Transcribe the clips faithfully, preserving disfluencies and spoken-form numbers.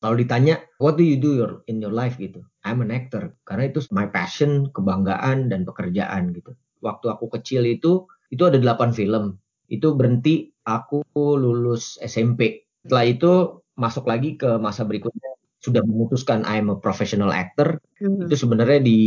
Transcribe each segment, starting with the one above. Kalau ditanya, what do you do your, in your life gitu? I'm an actor. Karena itu my passion, kebanggaan, dan pekerjaan gitu. Waktu aku kecil itu, itu ada delapan film. Itu berhenti aku lulus S M P. Setelah itu masuk lagi ke masa berikutnya. Sudah memutuskan I'm a professional actor. Mm-hmm. Itu sebenarnya di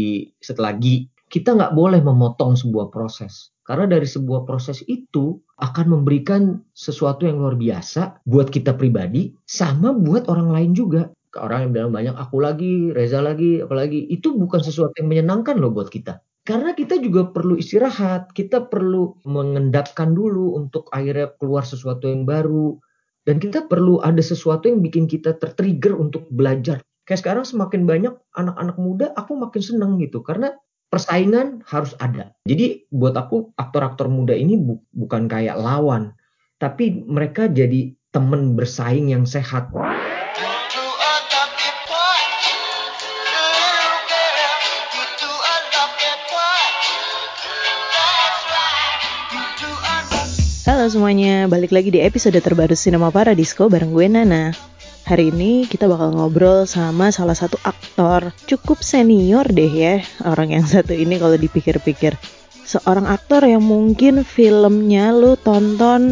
setelah G I. Kita nggak boleh memotong sebuah proses. Karena dari sebuah proses itu akan memberikan sesuatu yang luar biasa buat kita pribadi, sama buat orang lain juga. Orang yang bilang banyak, aku lagi, Reza lagi, apalagi. Itu bukan sesuatu yang menyenangkan loh buat kita. Karena kita juga perlu istirahat, kita perlu mengendapkan dulu untuk akhirnya keluar sesuatu yang baru. Dan kita perlu ada sesuatu yang bikin kita tertrigger untuk belajar. Kayak sekarang semakin banyak anak-anak muda, aku makin seneng gitu. Karena persaingan harus ada. Jadi buat aku aktor-aktor muda ini bu- bukan kayak lawan, tapi mereka jadi teman bersaing yang sehat. Halo semuanya, balik lagi di episode terbaru Sinema Paradisco bareng gue Nana. Hari ini kita bakal ngobrol sama salah satu aktor cukup senior deh ya, orang yang satu ini kalau dipikir-pikir. Seorang aktor yang mungkin filmnya lu tonton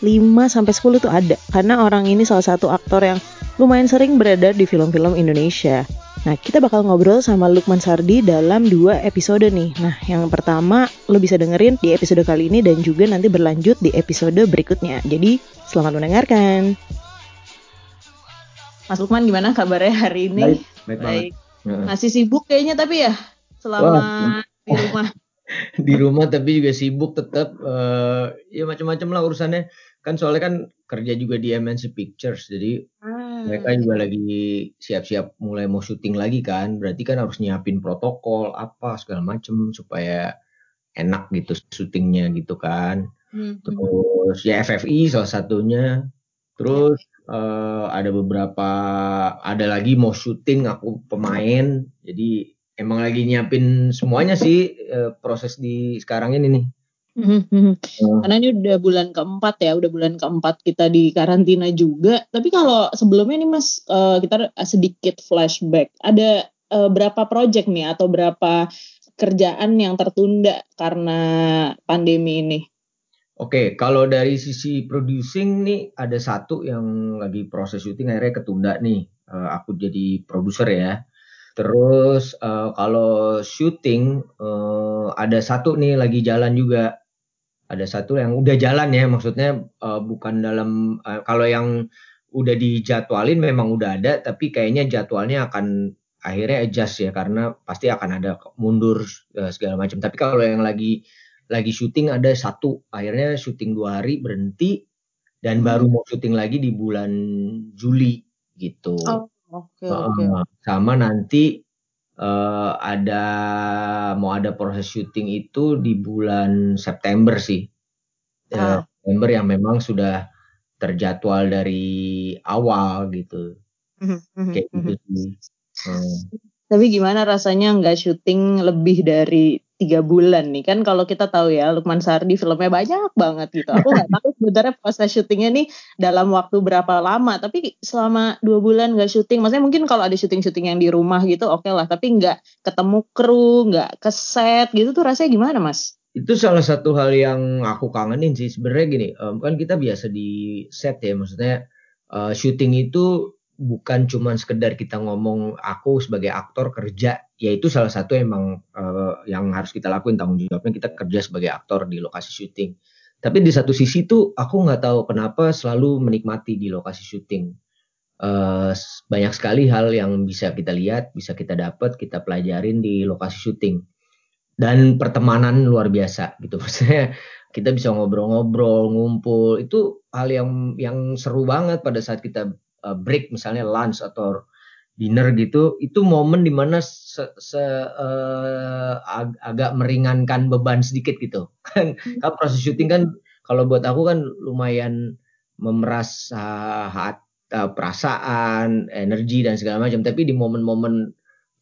lima sampai sepuluh tuh ada. Karena orang ini salah satu aktor yang lumayan sering berada di film-film Indonesia. Nah, kita bakal ngobrol sama Lukman Sardi dalam dua episode nih. Nah, yang pertama lu bisa dengerin di episode kali ini dan juga nanti berlanjut di episode berikutnya. Jadi, selamat mendengarkan. Mas Lukman, gimana kabarnya hari ini? Baik, baik, baik. Banget. Masih sibuk kayaknya tapi ya selama Wah. di rumah. Di rumah tapi juga sibuk tetap. Uh, ya macam-macam lah urusannya. Kan soalnya kan kerja juga di M N C Pictures. Jadi ah. mereka juga lagi siap-siap mulai mau syuting lagi kan. Berarti kan harus nyiapin protokol apa segala macam supaya enak gitu syutingnya gitu kan. Mm-hmm. Terus ya F F I salah satunya. Terus uh, ada beberapa, ada lagi mau syuting aku pemain, jadi emang lagi nyiapin semuanya sih uh, proses di sekarang ini nih. Mm-hmm. uh. Karena ini udah bulan keempat ya, udah bulan keempat kita di karantina juga. Tapi kalau sebelumnya nih Mas, uh, kita sedikit flashback, ada uh, berapa project nih atau berapa kerjaan yang tertunda karena pandemi ini? Oke, okay, kalau dari sisi producing nih ada satu yang lagi proses syuting akhirnya ketunda nih. Uh, aku jadi produser ya. Terus uh, kalau syuting uh, ada satu nih lagi jalan juga. Ada satu yang udah jalan ya, maksudnya uh, bukan dalam uh, kalau yang udah dijadwalin memang udah ada, tapi kayaknya jadwalnya akan akhirnya adjust ya karena pasti akan ada mundur uh, segala macam. Tapi kalau yang lagi Lagi syuting ada satu, akhirnya syuting dua hari berhenti dan hmm. baru mau syuting lagi di bulan Juli gitu. Oh, okay, uh, okay. Sama nanti uh, ada mau ada proses syuting itu di bulan September sih, ah. uh, September yang memang sudah terjadwal dari awal gitu. Mm-hmm. Kayak gitu sih. Uh. Tapi gimana rasanya nggak syuting lebih dari tiga bulan nih kan, kalau kita tahu ya Lukman Sardi filmnya banyak banget gitu. Aku nggak tahu sebenarnya proses syutingnya nih dalam waktu berapa lama, tapi selama dua bulan nggak syuting, maksudnya mungkin kalau ada syuting-syuting yang di rumah gitu oke okay lah, tapi nggak ketemu kru, nggak keset gitu tuh rasanya gimana Mas? Itu salah satu hal yang aku kangenin sih sebenarnya. Gini, um, kan kita biasa di set ya, maksudnya uh, syuting itu bukan cuma sekedar kita ngomong aku sebagai aktor kerja, yaitu salah satu emang uh, yang harus kita lakuin tanggung jawabnya, kita kerja sebagai aktor di lokasi syuting. Tapi di satu sisi tuh aku nggak tahu kenapa selalu menikmati di lokasi syuting. Uh, banyak sekali hal yang bisa kita lihat, bisa kita dapat, kita pelajarin di lokasi syuting. Dan pertemanan luar biasa gitu, maksudnya kita bisa ngobrol-ngobrol, ngumpul, itu hal yang yang seru banget pada saat kita break misalnya lunch atau dinner gitu. Itu momen dimana se, se, uh, ag- agak meringankan beban sedikit gitu kan. Kalau proses syuting kan kalau buat aku kan lumayan memeras uh, hat, uh, perasaan, energi dan segala macam. Tapi di momen-momen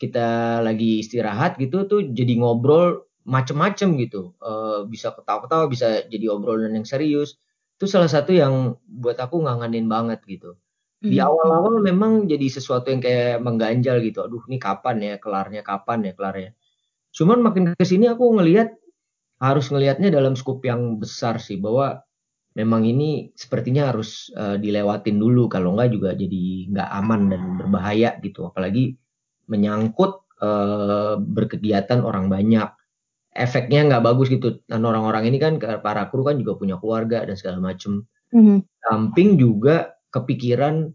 kita lagi istirahat gitu tuh jadi ngobrol macem-macem gitu, uh, bisa ketawa-ketawa, bisa jadi obrolan yang serius. Itu salah satu yang buat aku ngangenin banget gitu. Di awal-awal memang jadi sesuatu yang kayak mengganjal gitu. Aduh, ini kapan ya kelarnya, kapan ya kelarnya. Cuman makin kesini aku ngelihat, harus ngelihatnya dalam scoop yang besar sih. Bahwa memang ini sepertinya harus uh, dilewatin dulu. Kalau enggak juga jadi enggak aman dan berbahaya gitu. Apalagi menyangkut uh, berkegiatan orang banyak. Efeknya enggak bagus gitu. Dan orang-orang ini kan, para kru kan juga punya keluarga dan segala macem. Mm-hmm. Samping juga kepikiran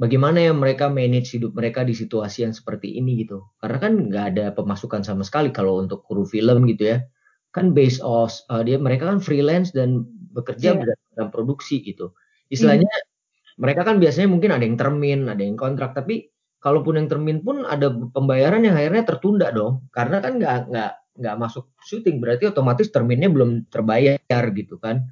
bagaimana ya mereka manage hidup mereka di situasi yang seperti ini gitu. Karena kan nggak ada pemasukan sama sekali kalau untuk kru film gitu ya. Kan based off, uh, dia mereka kan freelance dan bekerja yeah. berdasarkan produksi gitu. Istilahnya mm. mereka kan biasanya mungkin ada yang termin, ada yang kontrak. Tapi kalaupun yang termin pun ada pembayaran yang akhirnya tertunda dong. Karena kan nggak nggak nggak masuk syuting, berarti otomatis terminnya belum terbayar gitu kan.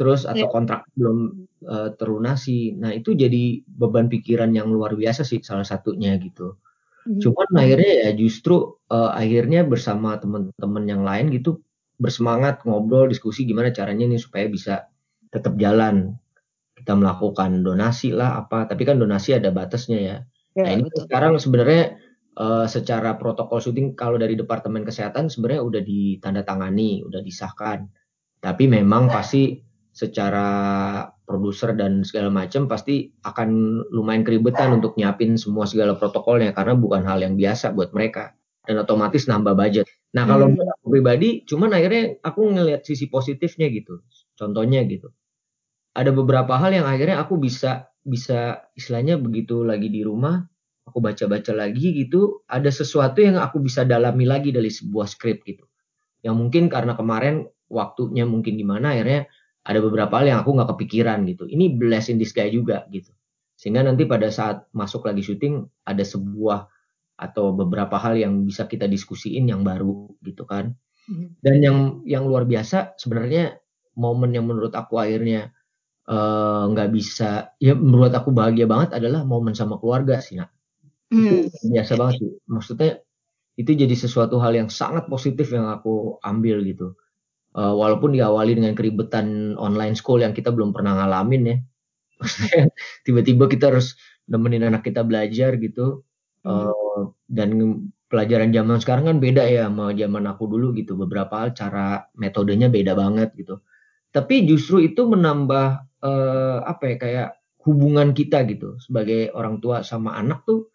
Terus atau kontrak belum uh, terlunasi. Nah itu jadi beban pikiran yang luar biasa sih salah satunya gitu. Mm-hmm. Cuman akhirnya ya justru uh, akhirnya bersama teman-teman yang lain gitu bersemangat ngobrol diskusi gimana caranya nih supaya bisa tetap jalan. Kita melakukan donasi lah apa. Tapi kan donasi ada batasnya ya. Yeah, nah ini betul. Sekarang sebenarnya uh, secara protokol syuting kalau dari Departemen Kesehatan sebenarnya udah ditandatangani, udah disahkan. Tapi memang pasti secara produser dan segala macam pasti akan lumayan keribetan untuk nyiapin semua segala protokolnya karena bukan hal yang biasa buat mereka dan otomatis nambah budget. Nah kalau hmm. aku pribadi cuman akhirnya aku ngelihat sisi positifnya gitu. Contohnya gitu, ada beberapa hal yang akhirnya aku bisa bisa istilahnya begitu lagi di rumah aku baca-baca lagi gitu, ada sesuatu yang aku bisa dalami lagi dari sebuah skrip gitu yang mungkin karena kemarin waktunya mungkin gimana akhirnya ada beberapa hal yang aku gak kepikiran gitu. Ini blessing in disguise juga gitu. Sehingga nanti pada saat masuk lagi syuting, ada sebuah atau beberapa hal yang bisa kita diskusiin yang baru gitu kan. Dan yang yang luar biasa sebenarnya momen yang menurut aku akhirnya uh, gak bisa, ya menurut aku bahagia banget adalah momen sama keluarga sih. Nah. Mm. Itu biasa banget sih. Maksudnya itu jadi sesuatu hal yang sangat positif yang aku ambil gitu. Uh, walaupun diawali dengan keribetan online school yang kita belum pernah ngalamin ya. Maksudnya tiba-tiba kita harus nemenin anak kita belajar gitu. Uh, dan pelajaran zaman sekarang kan beda ya sama zaman aku dulu gitu. Beberapa hal cara metodenya beda banget gitu. Tapi justru itu menambah uh, apa ya kayak hubungan kita gitu sebagai orang tua sama anak tuh.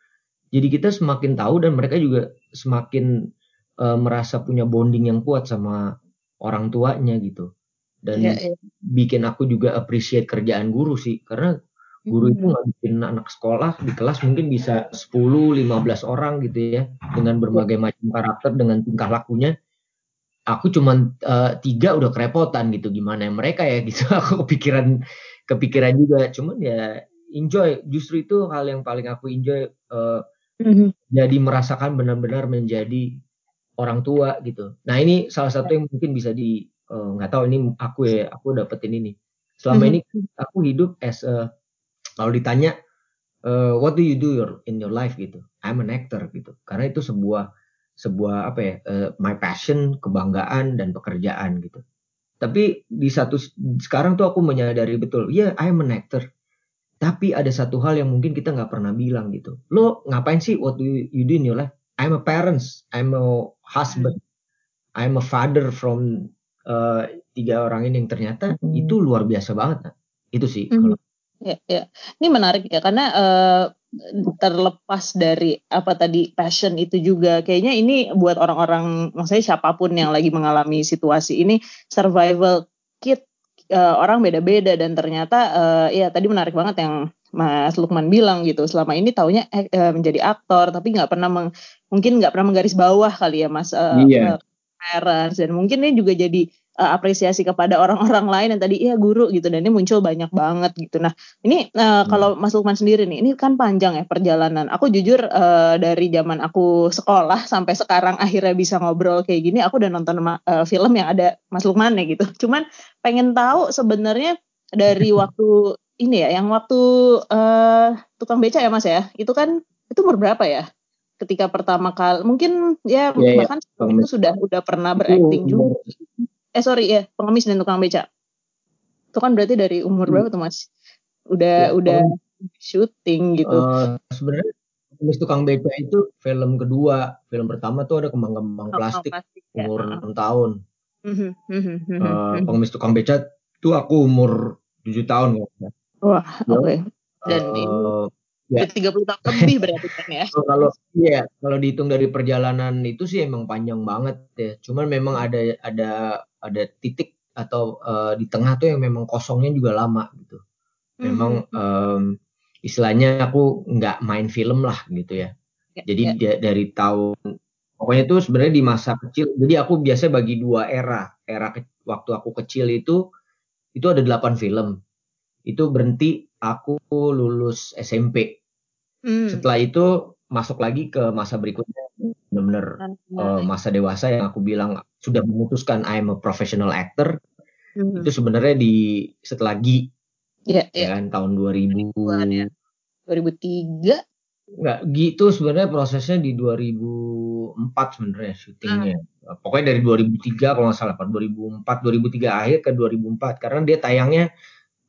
Jadi kita semakin tahu dan mereka juga semakin uh, merasa punya bonding yang kuat sama orang tuanya gitu. Dan ya, ya. bikin aku juga appreciate kerjaan guru sih. Karena guru itu gak bikin anak sekolah di kelas mungkin bisa sepuluh sampai lima belas orang gitu ya. Dengan berbagai macam karakter, dengan tingkah lakunya. Aku cuman uh, tiga udah kerepotan gitu. Gimana mereka ya gitu. Aku kepikiran kepikiran juga. Cuman ya enjoy. Justru itu hal yang paling aku enjoy. Uh, mm-hmm. Jadi merasakan benar-benar menjadi orang tua gitu. Nah ini salah satu yang mungkin bisa di nggak uh, tahu ini aku ya aku dapetin ini. Selama mm-hmm. ini aku hidup as a, kalau ditanya uh, what do you do your, in your life gitu. I'm an actor gitu. Karena itu sebuah sebuah apa ya uh, my passion, kebanggaan dan pekerjaan gitu. Tapi di satu sekarang tuh aku menyadari betul, ya yeah, I'm an actor. Tapi ada satu hal yang mungkin kita nggak pernah bilang gitu. Lo ngapain sih what do you, you do in your life? I'm a parents, I'm a husband, I'm a father from uh, tiga orang ini yang ternyata hmm. itu luar biasa banget. Nah. Itu sih. Hmm. Kalau... Ya, ya. Ini menarik ya karena uh, terlepas dari apa tadi passion itu juga kayaknya ini buat orang-orang, maksudnya siapapun yang lagi mengalami situasi ini survival kit uh, orang beda-beda dan ternyata uh, ya tadi menarik banget yang Mas Lukman bilang gitu, selama ini taunya eh, menjadi aktor tapi nggak pernah meng, mungkin nggak pernah menggaris bawah kali ya Mas eh, yeah. parents, dan mungkin ini juga jadi eh, apresiasi kepada orang-orang lain yang tadi iya guru gitu, dan ini muncul banyak banget gitu. Nah ini eh, hmm. kalau Mas Lukman sendiri nih, ini kan panjang ya perjalanan. Aku jujur eh, dari zaman aku sekolah sampai sekarang akhirnya bisa ngobrol kayak gini, aku udah nonton ma- eh, film yang ada Mas Lukman ya gitu. Cuman pengen tahu sebenarnya dari waktu ini ya, yang waktu uh, tukang beca ya Mas ya, itu kan itu umur berapa ya? Ketika pertama kali, mungkin ya yeah, bahkan yeah. itu sudah udah pernah berakting juga. Eh sorry ya, pengemis dan tukang beca. Itu kan berarti dari umur berapa tuh Mas? Udah yeah, udah syuting gitu. Uh, sebenarnya Kumis Tukang Beca itu film kedua. Film pertama tuh ada Kembang-Kembang Plastik, plastik ya. Umur uh-huh. enam tahun. Uh-huh. Uh-huh. Uh, Pengemis Tukang Beca tuh aku umur tujuh tahun ya. Wah, oke. Okay. Dan uh, ya. tiga puluh tahun lebih berarti kan ya. Kalau iya, kalau dihitung dari perjalanan itu sih emang panjang banget ya. Cuman memang ada ada ada titik atau uh, di tengah tuh yang memang kosongnya juga lama gitu. Memang mm-hmm. um, istilahnya aku nggak main film lah gitu ya. ya jadi ya. Dia, dari tahun pokoknya tuh sebenarnya di masa kecil. Jadi aku biasa bagi dua era. Era ke, waktu aku kecil itu itu ada delapan film. Itu berhenti aku lulus S M P. Hmm. Setelah itu masuk lagi ke masa berikutnya, benar-benar uh, masa dewasa yang aku bilang sudah memutuskan I am a professional actor. Hmm. Itu sebenarnya di setelah G I, yeah, ya kan yeah. tahun dua ribu. Ya. dua ribu tiga. Enggak, G I itu sebenarnya prosesnya di dua ribu empat sebenarnya syutingnya. Ah. Pokoknya dari dua ribu tiga kalau nggak salah, dua ribu empat, dua ribu tiga akhir ke dua ribu empat karena dia tayangnya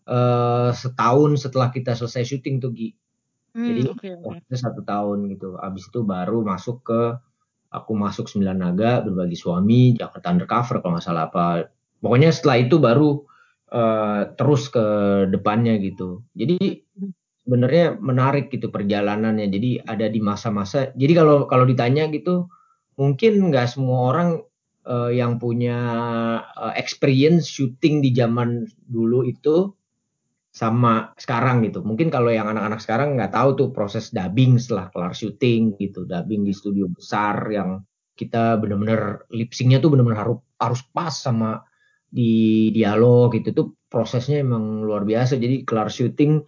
Uh, setahun setelah kita selesai syuting tuh Gi, hmm, jadi okay, okay. itu satu tahun gitu. Abis itu baru masuk ke aku masuk Sembilan Naga, Berbagi Suami, Jakarta Undercover kalau nggak salah apa. Pokoknya setelah itu baru uh, terus ke depannya gitu. Jadi sebenarnya menarik gitu perjalanannya. Jadi ada di masa-masa. Jadi kalau kalau ditanya gitu, mungkin nggak semua orang uh, yang punya uh, experience syuting di zaman dulu itu sama sekarang gitu. Mungkin kalau yang anak-anak sekarang nggak tahu tuh proses dubbing setelah kelar syuting gitu. Dubbing di studio besar yang kita benar-benar lip syncnya tuh benar-benar harus harus pas sama di dialog gitu. Tuh prosesnya emang luar biasa. Jadi kelar syuting,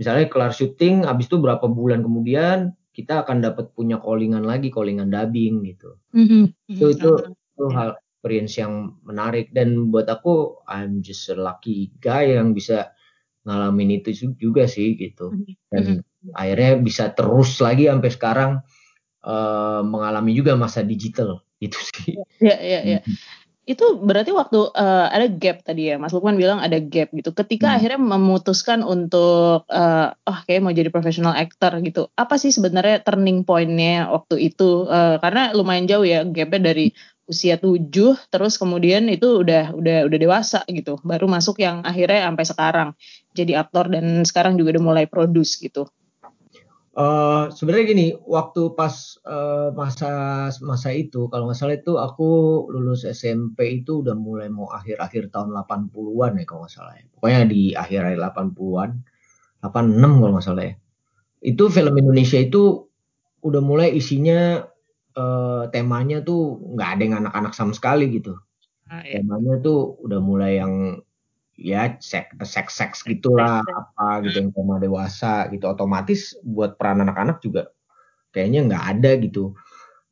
misalnya kelar syuting, abis itu berapa bulan kemudian kita akan dapat punya callingan lagi, callingan dubbing gitu. Mm-hmm. So, itu itu hal experience yang menarik dan buat aku I'm just a lucky guy yang bisa ngalamin itu juga sih gitu dan mm-hmm. akhirnya bisa terus lagi sampai sekarang uh, mengalami juga masa digital gitu sih. Ya ya ya. Itu berarti waktu uh, ada gap tadi ya, Mas Lukman bilang ada gap gitu. Ketika hmm. akhirnya memutuskan untuk uh, oh kayak mau jadi professional actor gitu. Apa sih sebenarnya turning point-nya waktu itu? Uh, karena lumayan jauh ya gapnya dari usia tujuh, terus kemudian itu udah udah udah dewasa gitu, baru masuk yang akhirnya sampai sekarang jadi aktor dan sekarang juga udah mulai produce gitu. Uh, sebenarnya gini, waktu pas uh, masa masa itu kalau nggak salah itu aku lulus S M P itu udah mulai mau akhir-akhir tahun delapan puluhan ya kalau nggak salah ya. Pokoknya di akhir-akhir delapan puluhan, delapan puluh enam kalau nggak salah ya. Itu film Indonesia itu udah mulai isinya Uh, temanya tuh nggak ada yang anak-anak sama sekali gitu. Ah, iya. Temanya tuh udah mulai yang ya seks-seks gitulah apa gitu yang tema dewasa gitu. Otomatis buat peran anak-anak juga kayaknya nggak ada gitu.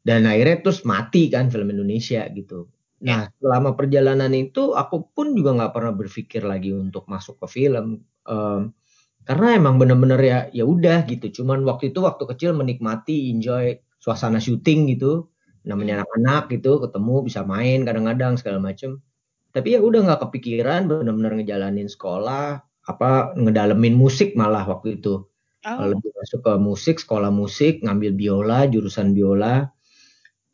Dan akhirnya terus mati kan film Indonesia gitu. Nah selama perjalanan itu aku pun juga nggak pernah berpikir lagi untuk masuk ke film. Um, karena emang bener-bener ya ya udah gitu. Cuman waktu itu waktu kecil menikmati, enjoy suasana syuting gitu, namanya anak-anak gitu, ketemu bisa main kadang-kadang segala macem. Tapi ya udah nggak kepikiran benar-benar ngejalanin sekolah, apa ngedalemin musik malah waktu itu. Oh. Lebih masuk ke musik, sekolah musik, ngambil biola, jurusan biola.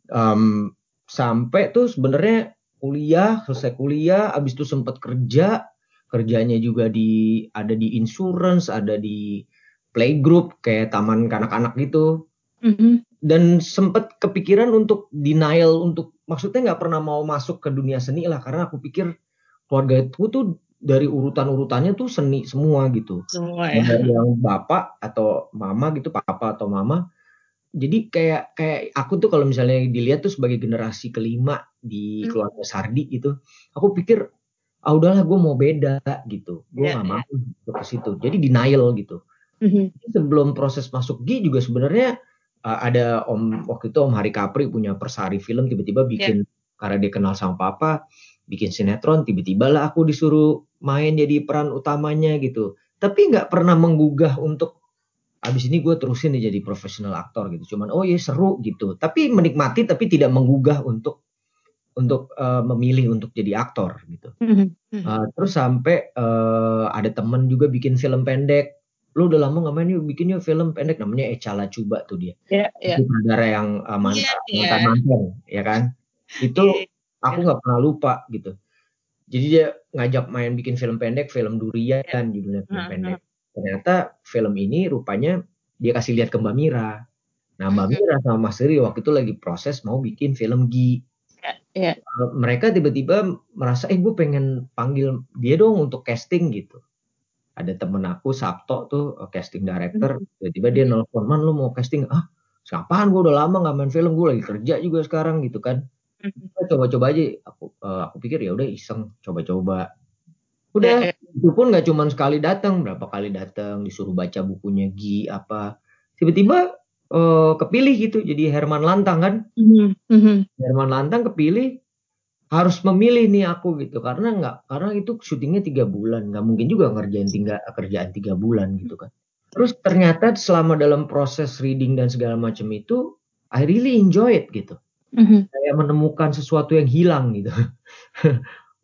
Um, sampai tuh sebenarnya kuliah, selesai kuliah, abis itu sempat kerja, kerjanya juga di ada di insurance, ada di playgroup kayak taman kanak-kanak gitu. Mm-hmm. Dan sempat kepikiran untuk denial, untuk maksudnya nggak pernah mau masuk ke dunia seni lah karena aku pikir keluarga itu tuh dari urutan-urutannya tuh seni semua gitu, semua ya. Dari yang bapak atau mama gitu, papa atau mama. Jadi kayak kayak aku tuh kalau misalnya dilihat tuh sebagai generasi kelima di keluarga Sardi gitu, aku pikir ah udahlah gue mau beda gitu, gue nggak yeah, yeah. mau ke situ. Jadi denial gitu. Mm-hmm. Sebelum proses masuk G I juga sebenarnya Uh, ada om waktu itu om Hari Kapri punya Persari Film tiba-tiba bikin yeah. karena dia kenal sama papa bikin sinetron, tiba-tiba lah aku disuruh main jadi peran utamanya gitu. Tapi nggak pernah menggugah untuk abis ini gue terusin jadi profesional aktor gitu. Cuman oh ya seru gitu. Tapi menikmati tapi tidak menggugah untuk untuk uh, memilih untuk jadi aktor gitu. Uh, terus sampai uh, ada temen juga bikin film pendek. lo udah lama nggak main yuk, bikin yuk film pendek namanya Echa lah, coba tuh dia. Iya, yeah, yeah. Saudara yang uh, mantan, yeah, yeah. mantan, ya kan? Itu yeah, aku nggak yeah. pernah lupa gitu. Jadi dia ngajak main bikin film pendek, film Durian yeah. kan judulnya film mm-hmm. pendek. Ternyata film ini rupanya dia kasih lihat ke Mbak Mira. Nah Mbak mm-hmm. Mira sama Mas Sri waktu itu lagi proses mau bikin film G. Yeah. Mereka tiba-tiba merasa, eh gue pengen panggil dia dong untuk casting gitu. Ada temen aku Sabto tuh casting director, mm-hmm. tiba-tiba dia nelfon, man lu mau casting? Ah siapaan, gue udah lama nggak main film, gue lagi kerja juga sekarang gitu kan. Mm-hmm. Coba-coba aja, aku uh, aku pikir ya udah iseng, coba-coba. Udah mm-hmm. itu pun nggak cuma sekali datang, berapa kali datang, disuruh baca bukunya Gi apa, tiba-tiba. Uh, kepilih gitu, jadi Herman Lantang kan, mm-hmm. Herman Lantang kepilih, harus memilih nih aku gitu, karena nggak, karena itu syutingnya tiga bulan, nggak mungkin juga ngerjain tiga kerjaan tiga bulan gitu kan. Terus ternyata selama dalam proses reading dan segala macam itu, I really enjoy it gitu, mm-hmm. kayak menemukan sesuatu yang hilang gitu.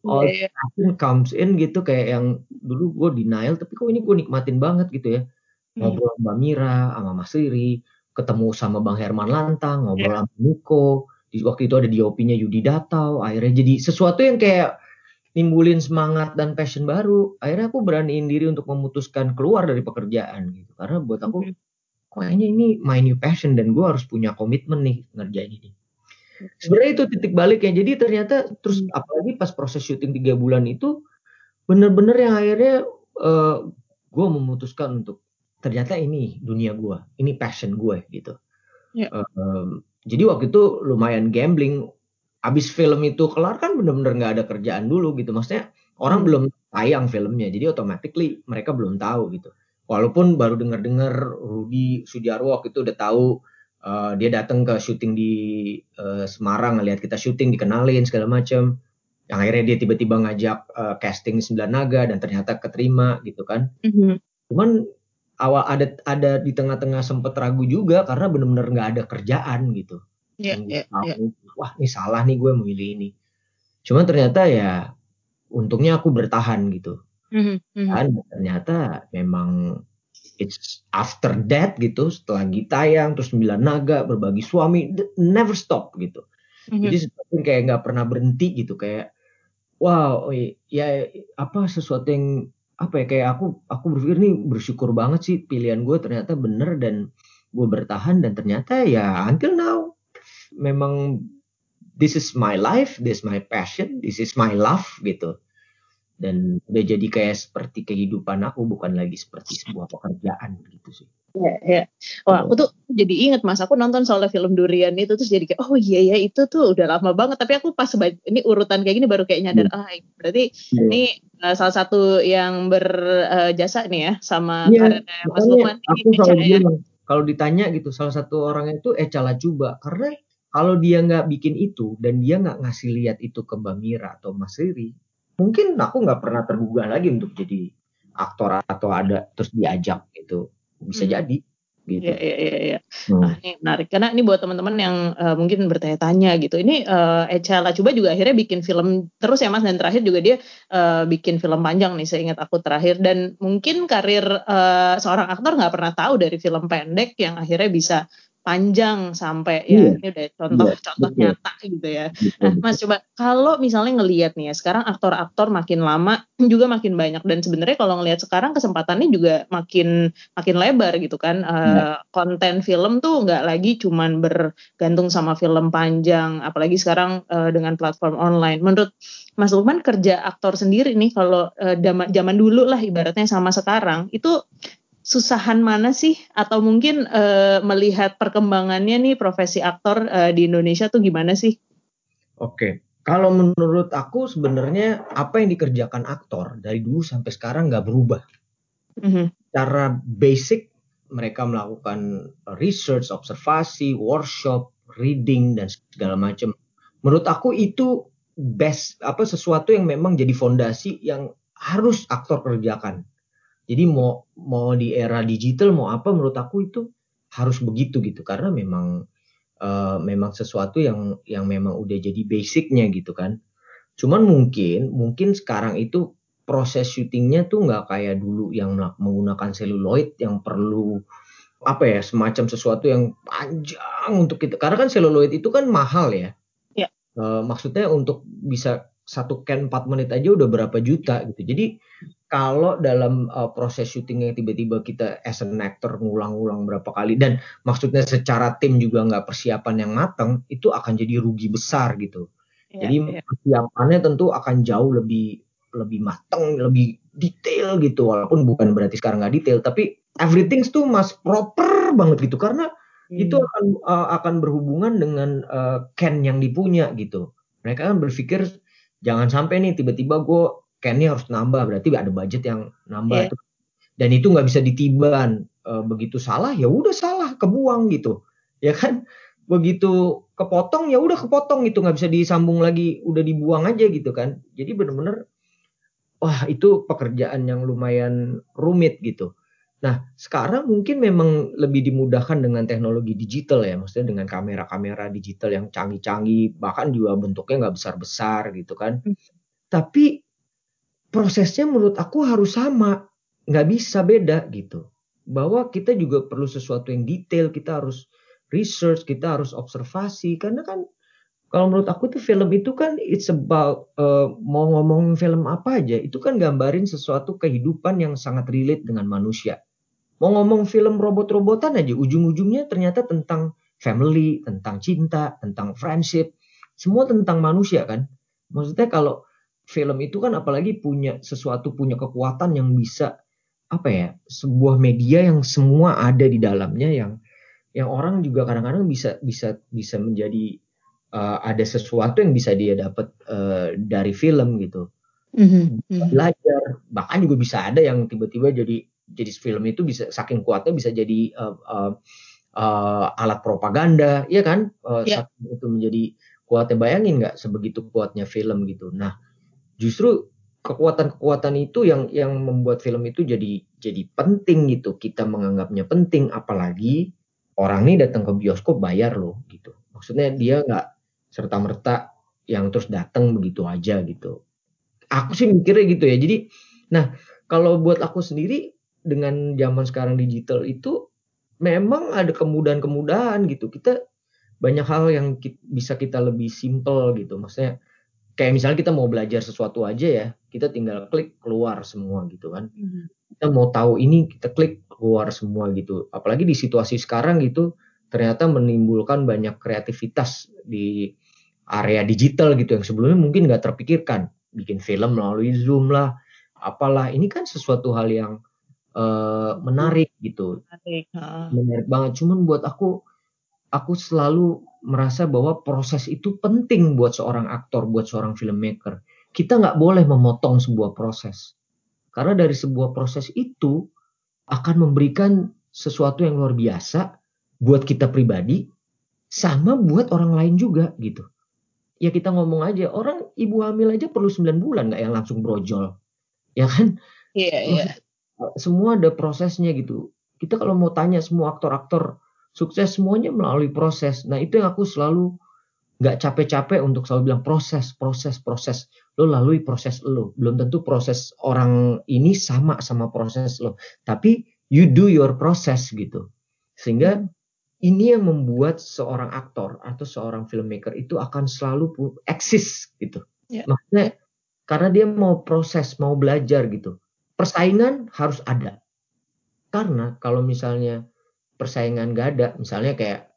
All yeah. comes in gitu, kayak yang dulu gue denial, tapi kok ini gue nikmatin banget gitu ya, ngobrol sama Mbak Mira, sama Mas Siri, ketemu sama Bang Herman Lantang, ngobrol yeah. sama Nuko, di waktu itu ada D O P-nya Yudi Datau, akhirnya jadi sesuatu yang kayak nimbulin semangat dan passion baru. Akhirnya aku beraniin diri untuk memutuskan keluar dari pekerjaan gitu, karena buat aku mm-hmm. kayaknya ini my new passion dan gue harus punya komitmen nih ngerjain ini. Mm-hmm. Sebenarnya itu titik balik ya, jadi ternyata terus mm-hmm. apalagi pas proses syuting tiga bulan itu bener-bener yang akhirnya uh, gue memutuskan untuk ternyata ini dunia gue, ini passion gue gitu. Yeah. Um, jadi waktu itu lumayan gambling. Abis film itu kelar kan benar-benar nggak ada kerjaan dulu gitu. Maksudnya orang hmm. belum tayang filmnya, jadi automatically mereka belum tahu gitu. Walaupun baru dengar-dengar Rudi Sujarwo waktu itu udah tahu, uh, dia datang ke syuting di uh, Semarang ngelihat kita syuting, dikenalin segala macam. Yang akhirnya dia tiba-tiba ngajak uh, casting Sembilan Naga dan ternyata keterima gitu kan. Mm-hmm. Cuman awal ada ada di tengah-tengah sempet ragu juga karena benar-benar nggak ada kerjaan gitu. Yeah, yeah, yeah. Wah ini salah nih gue memilih ini. Cuman ternyata ya untungnya aku bertahan gitu. Mm-hmm, mm-hmm. Dan ternyata memang it's after that gitu, setelah tayang terus Sembilan Naga, Berbagi Suami, never stop gitu. Mm-hmm. Jadi seperti kayak nggak pernah berhenti gitu, kayak wow ya apa sesuatu yang apa ya, kayak aku aku berpikir nih bersyukur banget sih pilihan gue ternyata bener dan gue bertahan, dan ternyata ya until now memang this is my life, this is my passion, this is my love gitu, dan udah jadi kayak seperti kehidupan aku, bukan lagi seperti sebuah pekerjaan gitu sih. Iya, iya. Wah, aku tuh jadi inget mas, aku nonton soalnya film Durian itu, terus jadi kayak, oh iya ya itu tuh udah lama banget. Tapi aku pas ini urutan kayak gini baru kayak nyadar, yeah. ah berarti yeah. ini uh, salah satu yang berjasa uh, nih ya sama yeah. karena Mas Lukman. Aku kalau dia kalau ditanya gitu, salah satu orangnya itu Echa Lacuba, karena kalau dia nggak bikin itu dan dia nggak ngasih lihat itu ke Mbak Mira atau Mas Siri, mungkin aku nggak pernah terduga lagi untuk jadi aktor atau ada terus diajak gitu. Bisa hmm. jadi gitu. Iya iya iya ya. hmm. Nah, ini menarik karena ini buat teman-teman yang uh, mungkin bertanya-tanya gitu. Ini uh, Echa Lacuba juga akhirnya bikin film terus ya Mas, dan terakhir juga dia uh, bikin film panjang nih seingat aku terakhir, dan mungkin karir uh, seorang aktor nggak pernah tahu dari film pendek yang akhirnya bisa panjang sampai yeah. ya ini udah contoh-contoh yeah. nyata gitu ya. Nah Mas, coba kalau misalnya ngelihat nih ya sekarang aktor-aktor makin lama juga makin banyak, dan sebenarnya kalau ngelihat sekarang kesempatannya juga makin makin lebar gitu kan, yeah. uh, konten film tuh nggak lagi cuman bergantung sama film panjang, apalagi sekarang uh, dengan platform online. Menurut Mas Lukman, kerja aktor sendiri nih kalau uh, zaman dulu lah ibaratnya sama sekarang itu susahan mana sih, atau mungkin uh, melihat perkembangannya nih profesi aktor uh, di Indonesia tuh gimana sih? Oke, kalau menurut aku sebenarnya apa yang dikerjakan aktor dari dulu sampai sekarang nggak berubah. Mm-hmm. Cara basic mereka melakukan research, observasi, workshop, reading dan segala macam. Menurut aku itu best apa sesuatu yang memang jadi fondasi yang harus aktor kerjakan. Jadi mau mau di era digital mau apa, menurut aku itu harus begitu gitu, karena memang uh, memang sesuatu yang yang memang udah jadi basicnya gitu kan. Cuman mungkin mungkin sekarang itu proses syutingnya tuh nggak kayak dulu yang menggunakan seluloid yang perlu apa ya, semacam sesuatu yang panjang untuk kita, karena kan seluloid itu kan mahal ya, ya. E, maksudnya untuk bisa satu can empat menit aja udah berapa juta gitu. Jadi kalau dalam uh, proses syutingnya tiba-tiba kita as an actor ngulang-ulang berapa kali, dan maksudnya secara tim juga nggak persiapan yang matang, itu akan jadi rugi besar gitu ya, jadi ya. Persiapannya tentu akan jauh lebih lebih matang, lebih detail gitu, walaupun bukan berarti sekarang nggak detail, tapi everything tuh mas proper banget gitu, karena hmm. itu akan uh, akan berhubungan dengan uh, can yang dipunya gitu. Mereka kan berpikir jangan sampai nih tiba-tiba gue cannya harus nambah, berarti ada budget yang nambah, yeah. dan itu nggak bisa ditiban, uh, begitu salah ya udah salah, kebuang gitu, ya kan? Begitu kepotong ya udah kepotong gitu, nggak bisa disambung lagi, udah dibuang aja gitu kan? Jadi benar-benar wah itu pekerjaan yang lumayan rumit gitu. Nah, sekarang mungkin memang lebih dimudahkan dengan teknologi digital ya, maksudnya dengan kamera-kamera digital yang canggih-canggih, bahkan juga bentuknya nggak besar-besar gitu kan. Hmm. Tapi prosesnya menurut aku harus sama, nggak bisa beda gitu. Bahwa kita juga perlu sesuatu yang detail, kita harus research, kita harus observasi, karena kan kalau menurut aku tuh film itu kan it's about uh, mau ngomongin film apa aja, itu kan gambarin sesuatu kehidupan yang sangat relate dengan manusia. Mau ngomong film robot-robotan aja, ujung-ujungnya ternyata tentang family, tentang cinta, tentang friendship, semua tentang manusia kan. Maksudnya kalau film itu kan apalagi punya sesuatu, punya kekuatan yang bisa apa ya, sebuah media yang semua ada di dalamnya, yang yang orang juga kadang-kadang bisa bisa bisa menjadi Uh, ada sesuatu yang bisa dia dapat uh, dari film gitu, mm-hmm. belajar, bahkan juga bisa ada yang tiba-tiba jadi jadi film itu bisa saking kuatnya bisa jadi uh, uh, uh, alat propaganda, ya kan? Uh, yeah. Saking itu menjadi kuatnya, bayangin nggak sebegitu kuatnya film gitu. Nah, justru kekuatan-kekuatan itu yang yang membuat film itu jadi jadi penting gitu. Kita menganggapnya penting, apalagi orang ini datang ke bioskop bayar loh gitu. Maksudnya dia nggak serta-merta yang terus datang begitu aja gitu. Aku sih mikirnya gitu ya. Jadi, nah kalau buat aku sendiri dengan zaman sekarang digital itu memang ada kemudahan-kemudahan gitu. Kita banyak hal yang kita, bisa kita lebih simple gitu. Maksudnya kayak misalnya kita mau belajar sesuatu aja ya, kita tinggal klik keluar semua gitu kan. Kita mau tahu ini kita klik keluar semua gitu. Apalagi di situasi sekarang gitu. Ternyata menimbulkan banyak kreativitas di area digital gitu yang sebelumnya mungkin nggak terpikirkan, bikin film melalui Zoom lah, apalah, ini kan sesuatu hal yang uh, menarik gitu, menarik, menarik banget. Cuman buat aku, aku selalu merasa bahwa proses itu penting buat seorang aktor, buat seorang filmmaker. Kita nggak boleh memotong sebuah proses, karena dari sebuah proses itu akan memberikan sesuatu yang luar biasa. Buat kita pribadi, sama buat orang lain juga gitu. Ya kita ngomong aja, orang ibu hamil aja perlu sembilan bulan nggak yang langsung brojol. Ya kan? Iya, yeah, iya. Yeah. Semua ada prosesnya gitu. Kita kalau mau tanya semua aktor-aktor, sukses semuanya melalui proses. Nah itu yang aku selalu nggak capek-capek untuk selalu bilang proses, proses, proses. Lo lalui proses lo. Belum tentu proses orang ini sama sama proses lo. Tapi you do your process gitu. Sehingga ini yang membuat seorang aktor atau seorang filmmaker itu akan selalu eksis gitu. Yeah. Maksudnya karena dia mau proses, mau belajar gitu. Persaingan harus ada. Karena kalau misalnya persaingan gak ada, misalnya kayak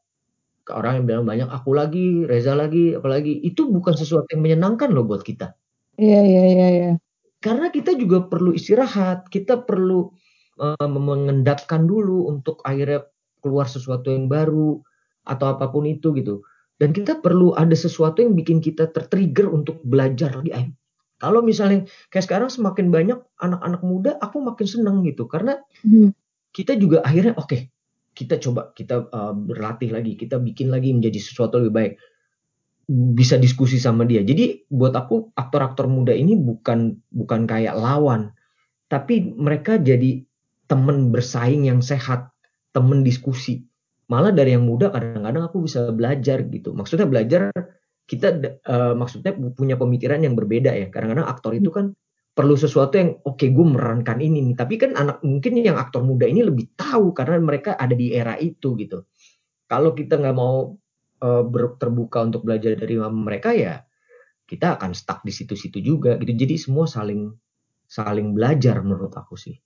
orang yang bilang banyak aku lagi, Reza lagi, apalagi, itu bukan sesuatu yang menyenangkan loh buat kita. Iya, yeah, iya, yeah, iya. Yeah, yeah. Karena kita juga perlu istirahat, kita perlu uh, mengendapkan dulu untuk akhirnya keluar sesuatu yang baru atau apapun itu gitu. Dan kita perlu ada sesuatu yang bikin kita tertrigger untuk belajar lagi. Ayo. Kalau misalnya kayak sekarang semakin banyak anak-anak muda, aku makin senang gitu karena hmm. kita juga akhirnya oke, okay, kita coba kita uh, berlatih lagi, kita bikin lagi menjadi sesuatu lebih baik. Bisa diskusi sama dia. Jadi buat aku aktor-aktor muda ini bukan bukan kayak lawan, tapi mereka jadi teman bersaing yang sehat. Temen diskusi, malah dari yang muda kadang-kadang aku bisa belajar gitu. Maksudnya belajar kita uh, maksudnya punya pemikiran yang berbeda ya. Kadang-kadang aktor itu kan perlu sesuatu yang oke okay, gue merankan ini nih. Tapi kan anak mungkin yang aktor muda ini lebih tahu karena mereka ada di era itu gitu. Kalau kita nggak mau uh, ber- terbuka untuk belajar dari mereka ya kita akan stuck di situ-situ juga gitu. Jadi semua saling saling belajar menurut aku sih.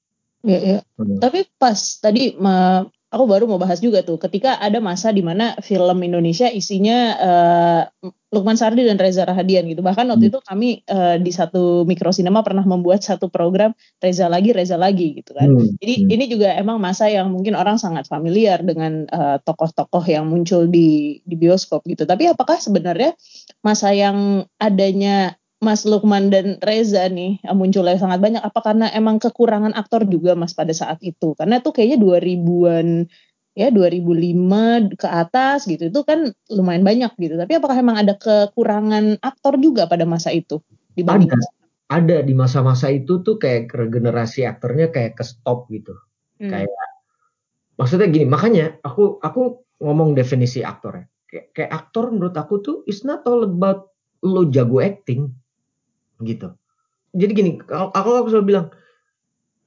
Iya, iya. Hmm. Tapi pas tadi ma- aku baru mau bahas juga tuh ketika ada masa di mana film Indonesia isinya uh, Lukman Sardi dan Reza Rahadian gitu. Bahkan waktu hmm. itu kami uh, di satu mikrosinema pernah membuat satu program Reza lagi, Reza lagi gitu kan. Hmm. Jadi hmm. ini juga emang masa yang mungkin orang sangat familiar dengan uh, tokoh-tokoh yang muncul di di bioskop gitu. Tapi apakah sebenarnya masa yang adanya Mas Lukman dan Reza nih munculnya sangat banyak, apa karena emang kekurangan aktor juga Mas pada saat itu? Karena tuh kayaknya dua ribuan ya, dua ribu lima ke atas gitu, itu kan lumayan banyak gitu. Tapi apakah emang ada kekurangan aktor juga pada masa itu? Dibanding ada, ada di masa-masa itu tuh kayak regenerasi aktornya kayak ke stop gitu. Hmm. Kayak maksudnya gini, makanya aku aku ngomong definisi aktor ya. Kayak, kayak aktor menurut aku tuh it's not all about lo jago acting gitu. Jadi gini, kalau aku, aku selalu bilang,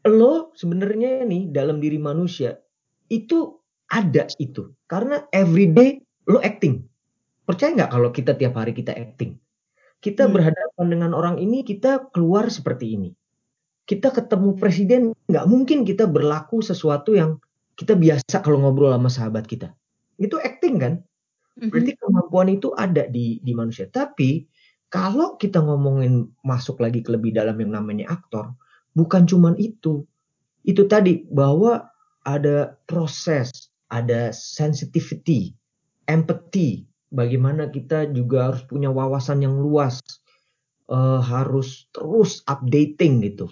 lo sebenarnya nih dalam diri manusia itu ada itu. Karena everyday lo acting. Percaya nggak kalau kita tiap hari kita acting? Kita hmm. berhadapan dengan orang ini, kita keluar seperti ini. Kita ketemu presiden, nggak mungkin kita berlaku sesuatu yang kita biasa kalau ngobrol sama sahabat kita. Itu acting kan? Berarti kemampuan itu ada di di manusia. Tapi kalau kita ngomongin masuk lagi ke lebih dalam yang namanya aktor, bukan cuman itu. Itu tadi bahwa ada proses, ada sensitivity, empathy. Bagaimana kita juga harus punya wawasan yang luas, e, harus terus updating gitu.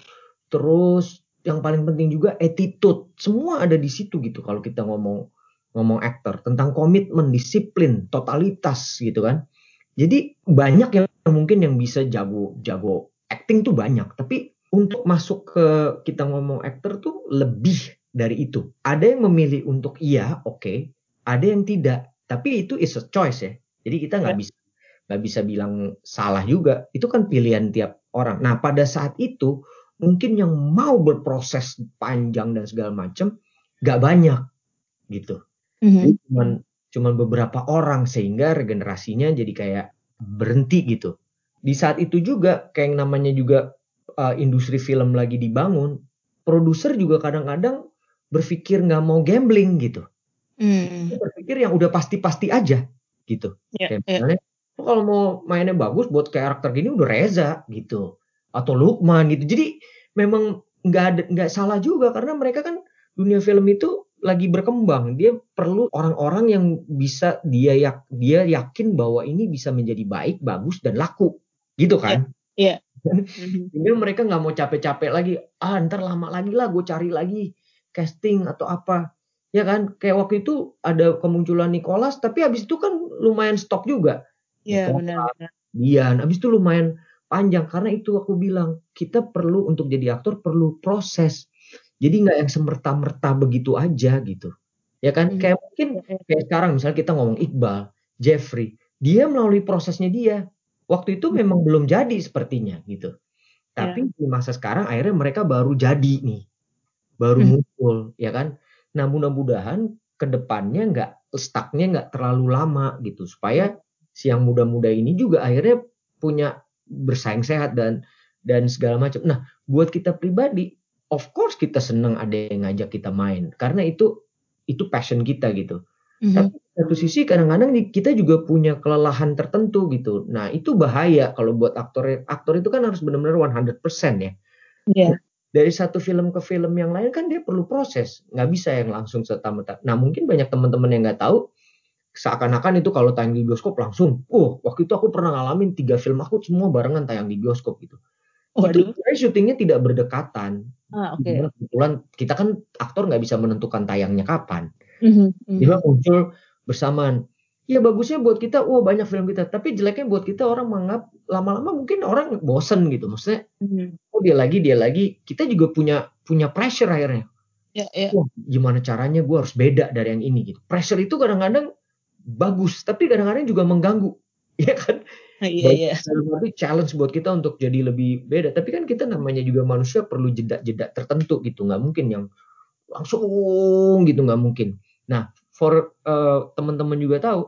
Terus yang paling penting juga attitude. Semua ada di situ gitu kalau kita ngomong ngomong aktor, tentang komitmen, disiplin, totalitas gitu kan. Jadi banyak yang mungkin yang bisa jago jago acting tuh banyak, tapi untuk masuk ke kita ngomong aktor tuh lebih dari itu. Ada yang memilih untuk iya, oke, okay. Ada yang tidak, tapi itu is a choice ya. Jadi kita nggak bisa nggak bisa bilang salah juga. Itu kan pilihan tiap orang. Nah pada saat itu mungkin yang mau berproses panjang dan segala macam nggak banyak gitu. Mm-hmm. Cuman, cuman beberapa orang sehingga regenerasinya jadi kayak berhenti gitu. Di saat itu juga kayak yang namanya juga uh, industri film lagi dibangun, produser juga kadang-kadang berpikir nggak mau gambling gitu. Mm. Berpikir yang udah pasti-pasti aja gitu. Yeah, kayak misalnya yeah. kalau mau mainnya bagus buat karakter gini udah Reza gitu atau Lukman gitu. Jadi memang nggak nggak salah juga karena mereka kan dunia film itu lagi berkembang, dia perlu orang-orang yang bisa dia yak, dia yakin bahwa ini bisa menjadi baik, bagus dan laku, gitu kan? Iya. Yeah. Jadi mereka nggak mau capek-capek lagi. Ah, ntar lama lagi lah, gue cari lagi casting atau apa, ya kan? Kayak waktu itu ada kemunculan Nicholas, tapi abis itu kan lumayan stop juga. Iya yeah, benar-benar. Dian, abis itu lumayan panjang karena itu aku bilang kita perlu untuk jadi aktor perlu proses. Jadi nggak yang semerta-merta begitu aja gitu, ya kan? Hmm. Kayak mungkin kayak sekarang misalnya kita ngomong Iqbal, Jeffrey, dia melalui prosesnya dia. Waktu itu memang belum jadi sepertinya gitu. Tapi ya. Di masa sekarang akhirnya mereka baru jadi nih, baru hmm. muncul, ya kan? Nah mudah-mudahan kedepannya nggak stucknya nggak terlalu lama gitu, supaya si yang muda-muda ini juga akhirnya punya bersaing sehat dan dan segala macam. Nah buat kita pribadi. Of course kita senang ada yang ngajak kita main karena itu itu passion kita gitu. Mm-hmm. Tapi satu sisi kadang-kadang kita juga punya kelelahan tertentu gitu. Nah itu bahaya kalau buat aktor aktor itu kan harus benar-benar one hundred percent ya. Yeah. Dari satu film ke film yang lain kan dia perlu proses, nggak bisa yang langsung serta-merta. Nah mungkin banyak teman-teman yang nggak tahu seakan-akan itu kalau tayang di bioskop langsung. Oh waktu itu aku pernah ngalamin tiga film aku semua barengan tayang di bioskop gitu. Waduh. Itu syutingnya tidak berdekatan. Ah, okay. Kebetulan kita kan aktor nggak bisa menentukan tayangnya kapan. Mm-hmm, mm-hmm. Dia muncul bersamaan. Ya bagusnya buat kita, wah banyak film kita. Tapi jeleknya buat kita orang menganggap lama-lama mungkin orang bosen gitu. Maksudnya, mm-hmm. oh dia lagi dia lagi. Kita juga punya punya pressure akhirnya. Yeah, yeah. Wah gimana caranya gue harus beda dari yang ini gitu. Pressure itu kadang-kadang bagus, tapi kadang-kadang juga mengganggu, ya kan? Iya, iya. Tapi challenge buat kita untuk jadi lebih beda. Tapi kan kita namanya juga manusia perlu jeda-jeda tertentu gitu. Nggak mungkin yang langsung gitu, nggak mungkin. Nah, for uh, teman-teman juga tahu,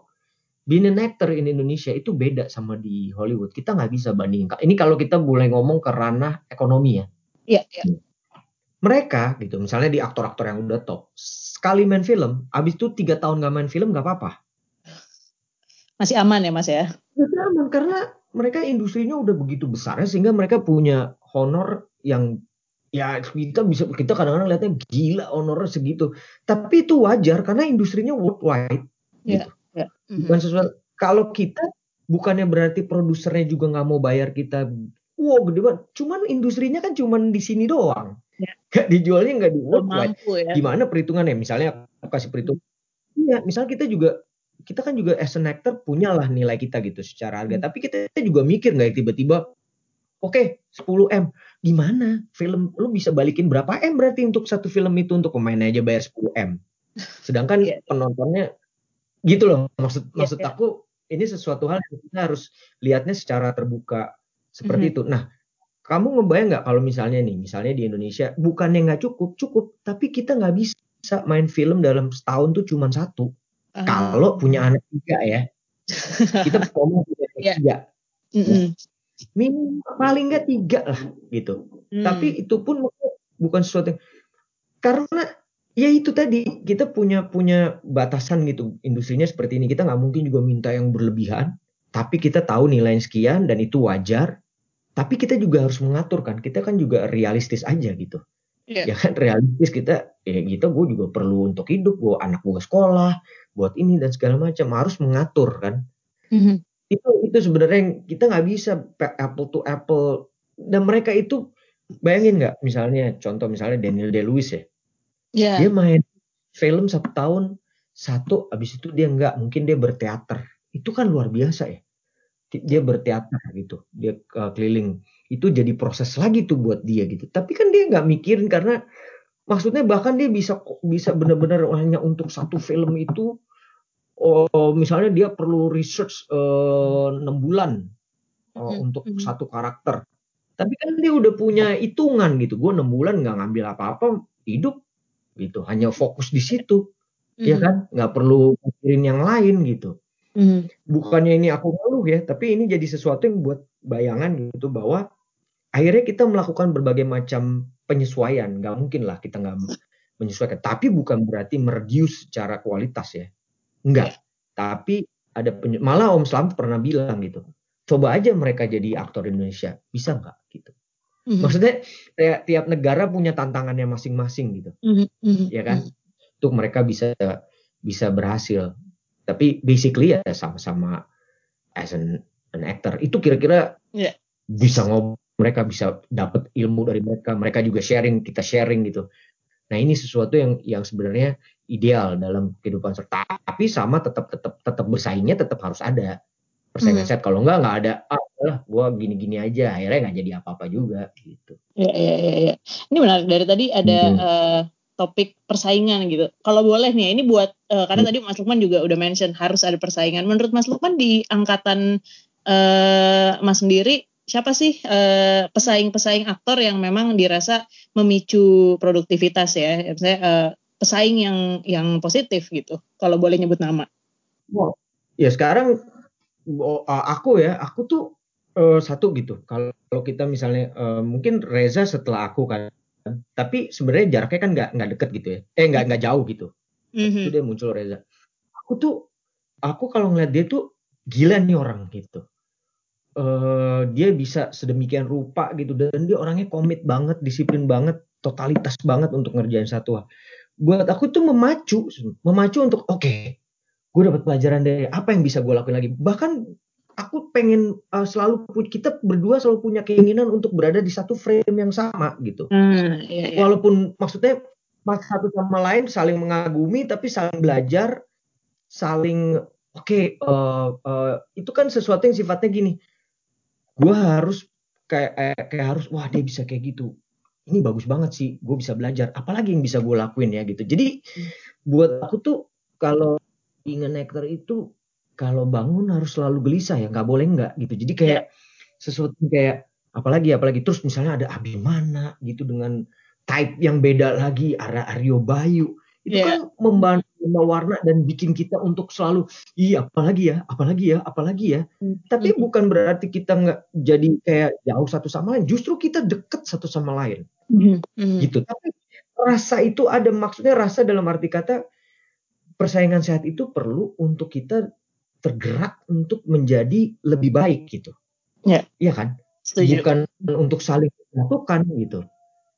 being an actor in Indonesia itu beda sama di Hollywood. Kita nggak bisa bandingin. Ini kalau kita boleh ngomong ke ranah ekonomi ya. Iya, iya. Mereka gitu, misalnya di aktor-aktor yang udah top, sekali main film, abis itu tiga tahun gak main film gak apa-apa. Masih aman ya mas ya? Masih aman, karena mereka industrinya udah begitu besarnya, sehingga mereka punya honor yang, ya kita bisa kita kadang-kadang lihatnya gila honornya segitu. Tapi itu wajar, karena industrinya worldwide. Iya. Gitu. Ya. Bukan sesuatu, kalau kita, bukannya berarti produsernya juga gak mau bayar kita, wow gede banget. Cuman industrinya kan cuman di sini doang. Gak dijualnya gak di worldwide. Ya. Gimana perhitungannya? Misalnya aku kasih perhitungan. Iya, misalnya kita juga kita kan juga as an actor punyalah nilai kita gitu secara harga. Hmm. Tapi kita, kita juga mikir nggak tiba-tiba, oke okay, sepuluh M gimana? Film lu bisa balikin berapa M berarti untuk satu film itu untuk pemainnya aja bayar sepuluh M. Sedangkan yeah. penontonnya gitu loh. Maksud yeah, maksud yeah. aku ini sesuatu hal yang kita harus lihatnya secara terbuka seperti mm-hmm. itu. Nah. Kamu ngebayang nggak kalau misalnya nih, misalnya di Indonesia, bukannya nggak cukup, cukup, tapi kita nggak bisa main film dalam setahun tuh cuma satu. Uh. Kalau punya anak tiga ya, kita ngomong punya anak yeah. tiga. Mm-hmm. Minimal paling nggak tiga lah gitu. Mm. Tapi itu pun bukan sesuatu yang, karena ya itu tadi kita punya punya batasan gitu, industrinya seperti ini. Kita nggak mungkin juga minta yang berlebihan, tapi kita tahu nilainya sekian dan itu wajar. Tapi kita juga harus mengatur kan, kita kan juga realistis aja gitu, yeah. ya kan realistis kita, ya gitu gue juga perlu untuk hidup, gue anak gue sekolah, buat ini dan segala macam harus mengatur kan, mm-hmm. itu itu sebenarnya yang kita nggak bisa apple to apple dan mereka itu bayangin nggak misalnya contoh misalnya Daniel Day-Lewis ya, yeah. dia main film satu tahun satu, abis itu dia nggak mungkin dia berteater, itu kan luar biasa ya. Dia berteater gitu, dia uh, keliling, itu jadi proses lagi tuh buat dia gitu. Tapi kan dia nggak mikirin karena maksudnya bahkan dia bisa bisa benar-benar hanya untuk satu film itu, oh, misalnya dia perlu research uh, enam bulan uh, mm-hmm. untuk mm-hmm. satu karakter. Tapi kan dia udah punya hitungan gitu, gue enam bulan nggak ngambil apa-apa hidup gitu, hanya fokus di situ, mm-hmm. ya kan, nggak perlu mikirin yang lain gitu. Mm. Bukannya ini aku ngeluh ya, tapi ini jadi sesuatu yang buat bayangan gitu bahwa akhirnya kita melakukan berbagai macam penyesuaian. Gak mungkin lah kita gak menyesuaikan. Tapi bukan berarti mereduce secara kualitas ya. Enggak. Tapi ada penye- malah Om Slam pernah bilang gitu. Coba aja mereka jadi aktor Indonesia, bisa nggak gitu? Mm-hmm. Maksudnya tiap, tiap negara punya tantangannya masing-masing gitu, mm-hmm. ya kan? Mm-hmm. Untuk mereka bisa bisa berhasil. Tapi basically ya sama-sama as an, an actor itu kira-kira yeah. bisa ngobrol, mereka bisa dapat ilmu dari mereka, mereka juga sharing, kita sharing gitu. Nah ini sesuatu yang yang sebenarnya ideal dalam kehidupan serta, tapi sama tetap tetap tetap bersaingnya tetap harus ada persaingan set. Mm. Kalau enggak enggak ada, ah lah gue gini-gini aja, akhirnya nggak jadi apa-apa juga gitu. Iya iya iya. Ini benar dari tadi ada. Mm. Uh... topik persaingan gitu. Kalau boleh nih, ini buat uh, karena hmm. tadi Mas Lukman juga udah mention harus ada persaingan. Menurut Mas Lukman di angkatan uh, Mas sendiri siapa sih uh, pesaing-pesaing aktor yang memang dirasa memicu produktivitas ya? Misalnya uh, pesaing yang yang positif gitu. Kalau boleh nyebut nama. Wow. Ya sekarang aku ya, aku tuh uh, satu gitu. Kalau kita misalnya uh, mungkin Reza setelah aku kan. Tapi sebenarnya jaraknya kan nggak nggak deket gitu ya, eh nggak nggak jauh gitu. Mm-hmm. Itu dia muncul Reza. Aku tuh, aku kalau ngeliat dia tuh gila nih orang gitu. Uh, dia bisa sedemikian rupa gitu dan dia orangnya komit banget, disiplin banget, totalitas banget untuk ngerjain satu hal. Buat aku tuh memacu, memacu untuk oke, okay, gue dapat pelajaran dari apa yang bisa gue lakuin lagi. Bahkan aku pengen uh, selalu kita berdua selalu punya keinginan untuk berada di satu frame yang sama gitu. Hmm, iya, iya. Walaupun maksudnya satu sama lain saling mengagumi tapi saling belajar, saling oke okay, uh, uh, itu kan sesuatu yang sifatnya gini. Gue harus kayak eh, kayak harus wah dia bisa kayak gitu. Ini bagus banget sih. Gue bisa belajar. Apalagi yang bisa gue lakuin ya gitu. Jadi buat aku tuh kalau ingin actor itu kalau bangun harus selalu gelisah ya, nggak boleh nggak gitu. Jadi kayak sesuatu kayak apalagi apalagi terus misalnya ada Abimana gitu dengan type yang beda lagi, ada Aryo Bayu. Itu yeah. kan membantu warna dan bikin kita untuk selalu iya apalagi ya, apalagi ya, apalagi ya. Mm-hmm. Tapi bukan berarti kita nggak jadi kayak jauh satu sama lain. Justru kita deket satu sama lain. Mm-hmm. Gitu. Tapi rasa itu ada, maksudnya rasa dalam arti kata persaingan sehat itu perlu untuk kita tergerak untuk menjadi lebih baik gitu. Iya yeah. kan? Setuju. Bukan untuk saling menjatuhkan gitu.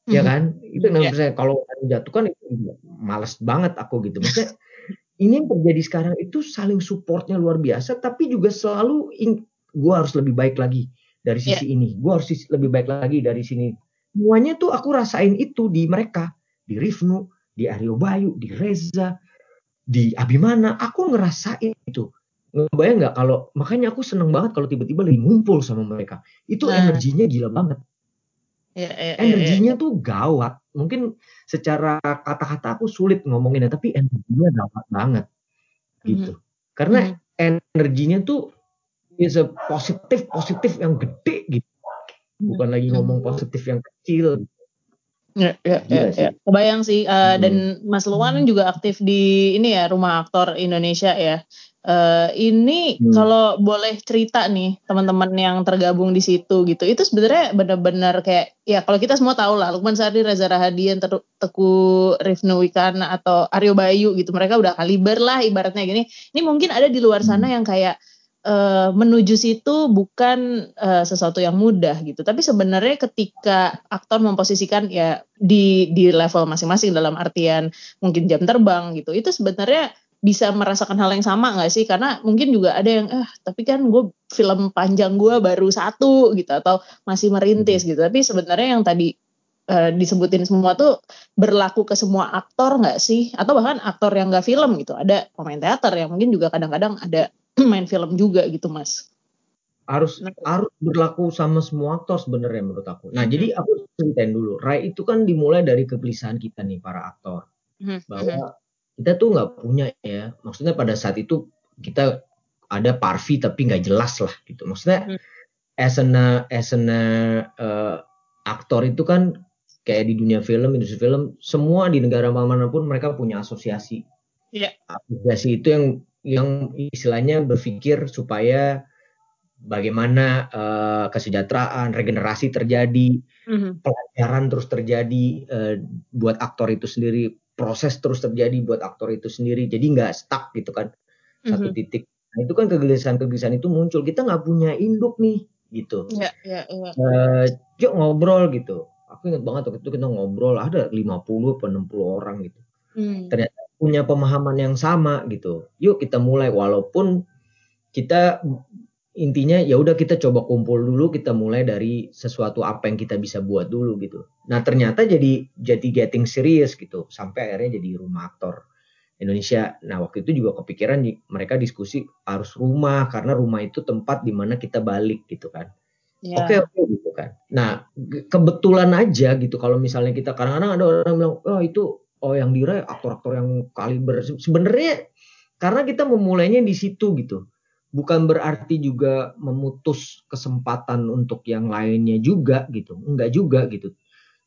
Ya kan, mm-hmm. itu namanya yeah. kalau jatuh kan itu malas banget aku gitu. Maksudnya ini yang terjadi sekarang itu saling supportnya luar biasa, tapi juga selalu in- gue harus lebih baik lagi dari sisi yeah. ini, gue harus lebih baik lagi dari sini. Semuanya tuh aku rasain itu di mereka, di Rifnu, di Aryo Bayu, di Reza, di Abimana, aku ngerasain itu. Ngebayang nggak kalau makanya aku seneng banget kalau tiba-tiba lagi ngumpul sama mereka, itu nah. energinya gila banget. Ya, ya, energinya ya, ya. Tuh gawat. Mungkin secara kata-kata aku sulit ngomonginnya, tapi energinya gawat banget gitu. Mm-hmm. Karena mm-hmm. energinya tuh is a positif positif yang gede gitu. Bukan mm-hmm. lagi ngomong positif yang kecil. Ya, ya, ya, sih. ya. Kebayang sih. Uh, hmm. Dan Mas Luan hmm. juga aktif di ini ya, Rumah Aktor Indonesia ya. Uh, ini hmm. kalau boleh cerita nih teman-teman yang tergabung di situ gitu, itu sebenarnya benar-benar kayak ya kalau kita semua tahu lah Lukman Sardi, Reza Rahadian, Ter- Teguh Rifnu Wikana atau Aryo Bayu gitu, mereka udah kaliber lah ibaratnya gini. Ini mungkin ada di luar sana yang kayak uh, menuju situ bukan uh, sesuatu yang mudah gitu, tapi sebenarnya ketika aktor memposisikan ya di di level masing-masing dalam artian mungkin jam terbang gitu, itu sebenarnya bisa merasakan hal yang sama nggak sih? Karena mungkin juga ada yang ah tapi kan gue film panjang gue baru satu gitu atau masih merintis gitu. Tapi sebenarnya yang tadi uh, disebutin semua tuh berlaku ke semua aktor nggak sih? Atau bahkan aktor yang nggak film gitu, ada pemain teater yang mungkin juga kadang-kadang ada main film juga gitu, Mas. Harus nah. harus berlaku sama semua aktor sebenarnya menurut aku. Nah hmm. jadi aku ceritain dulu. Rai itu kan dimulai dari kegelisahan kita nih para aktor hmm. bahwa hmm. kita tuh nggak punya ya, maksudnya pada saat itu kita ada PARFI tapi nggak jelas lah gitu. Maksudnya as an as an uh, aktor itu kan kayak di dunia film, industri film, semua di negara manapun mereka punya asosiasi. Iya. Asosiasi itu yang yang istilahnya berpikir supaya bagaimana uh, kesejahteraan, regenerasi terjadi, mm-hmm. pelajaran terus terjadi uh, buat aktor itu sendiri. Proses terus terjadi buat aktor itu sendiri, jadi nggak stuck gitu kan satu mm-hmm. titik. Nah itu kan kegelisahan-kegelisahan itu muncul, kita nggak punya induk nih gitu. Iya yeah, iya. Yeah, yeah. uh, yuk ngobrol gitu. Aku ingat banget waktu itu kita ngobrol ada lima puluh atau enam puluh orang gitu. Mm. Ternyata punya pemahaman yang sama gitu. Yuk kita mulai, walaupun kita intinya ya udah kita coba kumpul dulu, kita mulai dari sesuatu apa yang kita bisa buat dulu gitu. Nah ternyata jadi jadi getting serious gitu sampai akhirnya jadi Rumah Aktor Indonesia. Nah waktu itu juga kepikiran mereka diskusi harus rumah karena rumah itu tempat dimana kita balik gitu kan. Oke yeah. oke okay, okay, gitu kan. Nah kebetulan aja gitu kalau misalnya kita kadang-kadang ada orang bilang oh itu oh yang dira aktor-aktor yang kaliber sebenarnya karena kita memulainya di situ gitu. Bukan berarti juga memutus kesempatan untuk yang lainnya juga gitu, enggak juga gitu.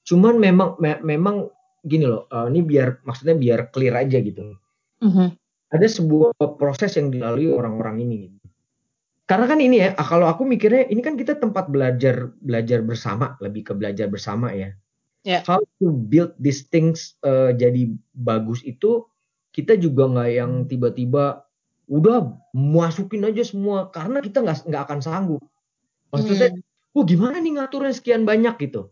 Cuman memang me- memang gini loh, uh, ini biar maksudnya biar clear aja gitu. Uh-huh. Ada sebuah proses yang dilalui orang-orang ini. Gitu. Karena kan ini ya, kalau aku mikirnya ini kan kita tempat belajar belajar bersama, lebih ke belajar bersama ya. Yeah. How to build these things uh, jadi bagus itu kita juga nggak yang tiba-tiba udah masukin aja semua karena kita nggak nggak akan sanggup. Maksudnya, hmm. oh gimana nih ngaturnya sekian banyak gitu.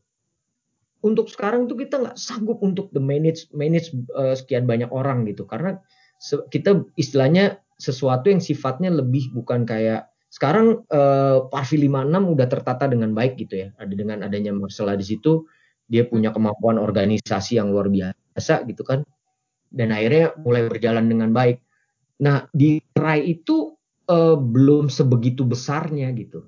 Untuk sekarang tuh kita nggak sanggup untuk the manage manage uh, sekian banyak orang gitu karena se- kita istilahnya sesuatu yang sifatnya lebih bukan kayak sekarang uh, Parvi lima enam udah tertata dengan baik gitu ya. Ada dengan adanya Marcella di situ dia punya kemampuan organisasi yang luar biasa gitu kan. Dan akhirnya mulai berjalan dengan baik. Nah di Rai itu uh, belum sebegitu besarnya gitu.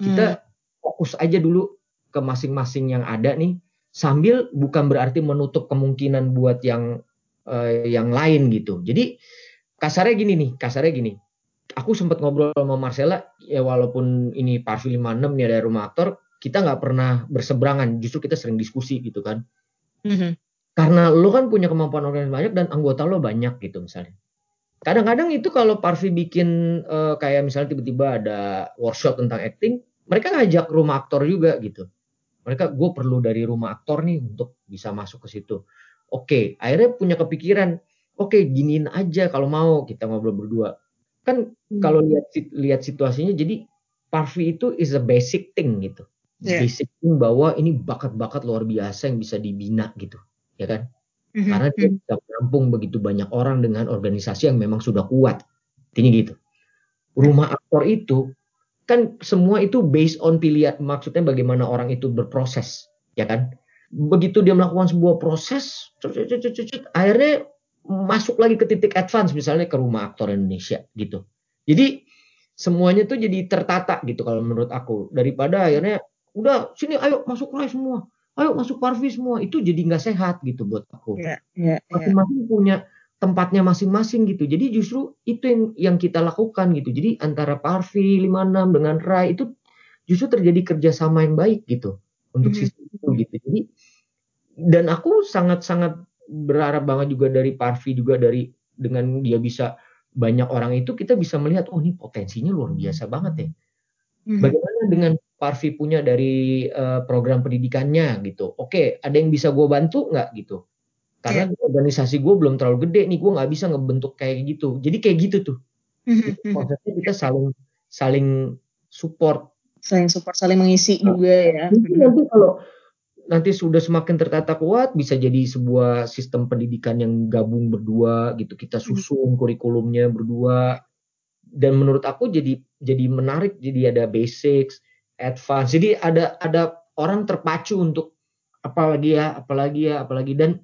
Kita hmm. fokus aja dulu ke masing-masing yang ada nih, sambil bukan berarti menutup kemungkinan buat yang uh, yang lain gitu. Jadi kasarnya gini nih, kasarnya gini. aku sempat ngobrol sama Marcella, ya walaupun ini Parvi lima enam nih ada Rumah Aktor, kita nggak pernah berseberangan, justru kita sering diskusi gitu kan. Mm-hmm. Karena lo kan punya kemampuan organisasi banyak dan anggota lo banyak gitu misalnya. Kadang-kadang itu kalau Parvi bikin uh, kayak misalnya tiba-tiba ada workshop tentang acting, mereka ngajak Rumah Aktor juga gitu. Mereka, gue perlu dari Rumah Aktor nih untuk bisa masuk ke situ. Oke, akhirnya punya kepikiran, oke giniin aja kalau mau kita ngobrol berdua. Kan hmm. kalau lihat lihat situasinya, jadi Parvi itu is a basic thing gitu. Yeah. Basic thing bahwa ini bakat-bakat luar biasa yang bisa dibina gitu, ya kan? Mm-hmm. Karena dia bisa menampung begitu banyak orang dengan organisasi yang memang sudah kuat. Intinya gitu. Rumah Aktor itu kan semua itu based on pilihan, maksudnya bagaimana orang itu berproses, ya kan? Begitu dia melakukan sebuah proses, cut, cut, cut, cut, cut, akhirnya masuk lagi ke titik advance, misalnya ke Rumah Aktor Indonesia gitu. Jadi semuanya tuh jadi tertata gitu kalau menurut aku. Daripada akhirnya udah sini ayo masuk live semua, ayo masuk Parvi semua, itu jadi nggak sehat gitu buat aku. Yeah, yeah, masing-masing yeah. punya tempatnya masing-masing gitu. Jadi justru itu yang, yang kita lakukan gitu. Jadi antara Parvi lima enam dengan R A I itu justru terjadi kerjasama yang baik gitu untuk mm-hmm. sistem itu gitu. Jadi dan aku sangat-sangat berharap banget juga dari Parvi, juga dari dengan dia bisa banyak orang itu kita bisa melihat oh ini potensinya luar biasa banget ya. Mm-hmm. Bagaimana dengan Parvi punya dari uh, program pendidikannya gitu. Oke, ada yang bisa gue bantu nggak gitu? Karena yeah. organisasi gue belum terlalu gede nih, gue nggak bisa ngebentuk kayak gitu. Jadi kayak gitu tuh. Mm-hmm. Maksudnya kita saling saling support, saling support, saling mengisi nah, juga ya. Nanti kalau nanti sudah semakin tertata kuat, bisa jadi sebuah sistem pendidikan yang gabung berdua gitu. Kita susun mm-hmm. kurikulumnya berdua. Dan menurut aku jadi jadi menarik. Jadi ada basics, advance. Jadi ada ada orang terpacu untuk apalagi ya, apalagi ya, apalagi dan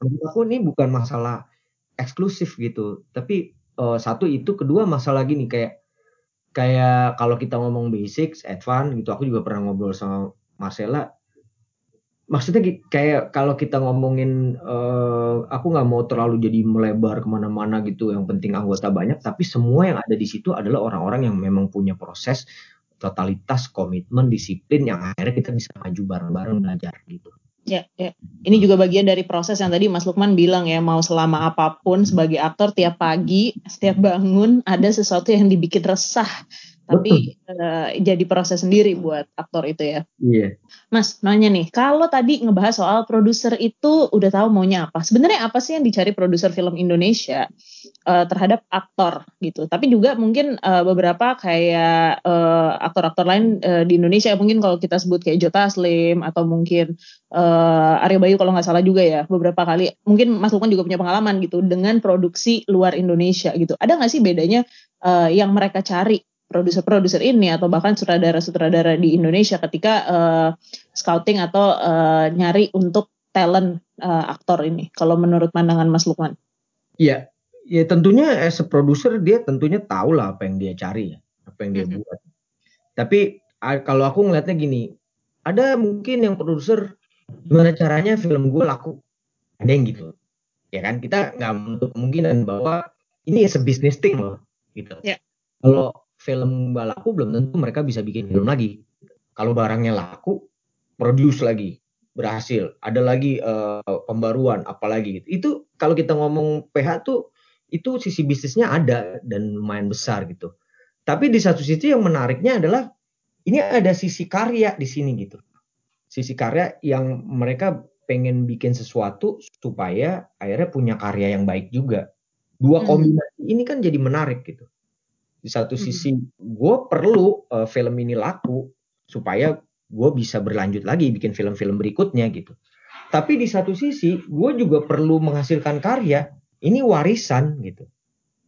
menurut aku ini bukan masalah eksklusif gitu, tapi uh, satu itu, kedua masalah gini kayak kayak kalau kita ngomong basics, advance gitu, aku juga pernah ngobrol sama Marcella. Maksudnya kayak kalau kita ngomongin, uh, aku nggak mau terlalu jadi melebar kemana-mana gitu. Yang penting anggota banyak, tapi semua yang ada di situ adalah orang-orang yang memang punya proses, totalitas, komitmen, disiplin yang akhirnya kita bisa maju bareng-bareng belajar gitu. Ya, ya, ini juga bagian dari proses yang tadi Mas Lukman bilang ya, mau selama apapun sebagai aktor tiap pagi, setiap bangun ada sesuatu yang dibikin resah, tapi uh, jadi proses sendiri buat aktor itu ya. Iya. Yeah. Mas, nanya nih, kalau tadi ngebahas soal produser itu udah tahu maunya apa, sebenarnya apa sih yang dicari produser film Indonesia uh, terhadap aktor gitu? Tapi juga mungkin uh, beberapa kayak uh, aktor-aktor lain uh, di Indonesia, mungkin kalau kita sebut kayak Joe Taslim atau mungkin Uh, Aryo Bayu kalau nggak salah juga ya, beberapa kali mungkin Mas Lukman juga punya pengalaman gitu dengan produksi luar Indonesia gitu. Ada nggak sih bedanya uh, yang mereka cari produser-produser ini atau bahkan sutradara-sutradara di Indonesia ketika uh, scouting atau uh, nyari untuk talent uh, aktor ini? Kalau menurut pandangan Mas Lukman? Iya, ya tentunya as a produser dia tentunya tahu lah apa yang dia cari ya, apa yang dia mm-hmm. buat. Tapi kalau aku ngelihatnya gini, ada mungkin yang produser gimana caranya film gue laku, ada yang gitu ya kan, kita nggak menutup kemungkinan bahwa ini sebisnis thing loh gitu ya. Kalau film gak laku belum tentu mereka bisa bikin film lagi. Kalau barangnya laku, produce lagi, berhasil, ada lagi uh, pembaruan apalagi gitu. Itu kalau kita ngomong P H tuh itu sisi bisnisnya ada dan lumayan besar gitu. Tapi di satu sisi yang menariknya adalah ini ada sisi karya di sini gitu, sisi karya yang mereka pengen bikin sesuatu supaya akhirnya punya karya yang baik juga. Dua kombinasi hmm. ini kan jadi menarik gitu. Di satu sisi hmm. gue perlu uh, film ini laku supaya gue bisa berlanjut lagi bikin film-film berikutnya gitu. Tapi di satu sisi gue juga perlu menghasilkan karya, ini warisan gitu,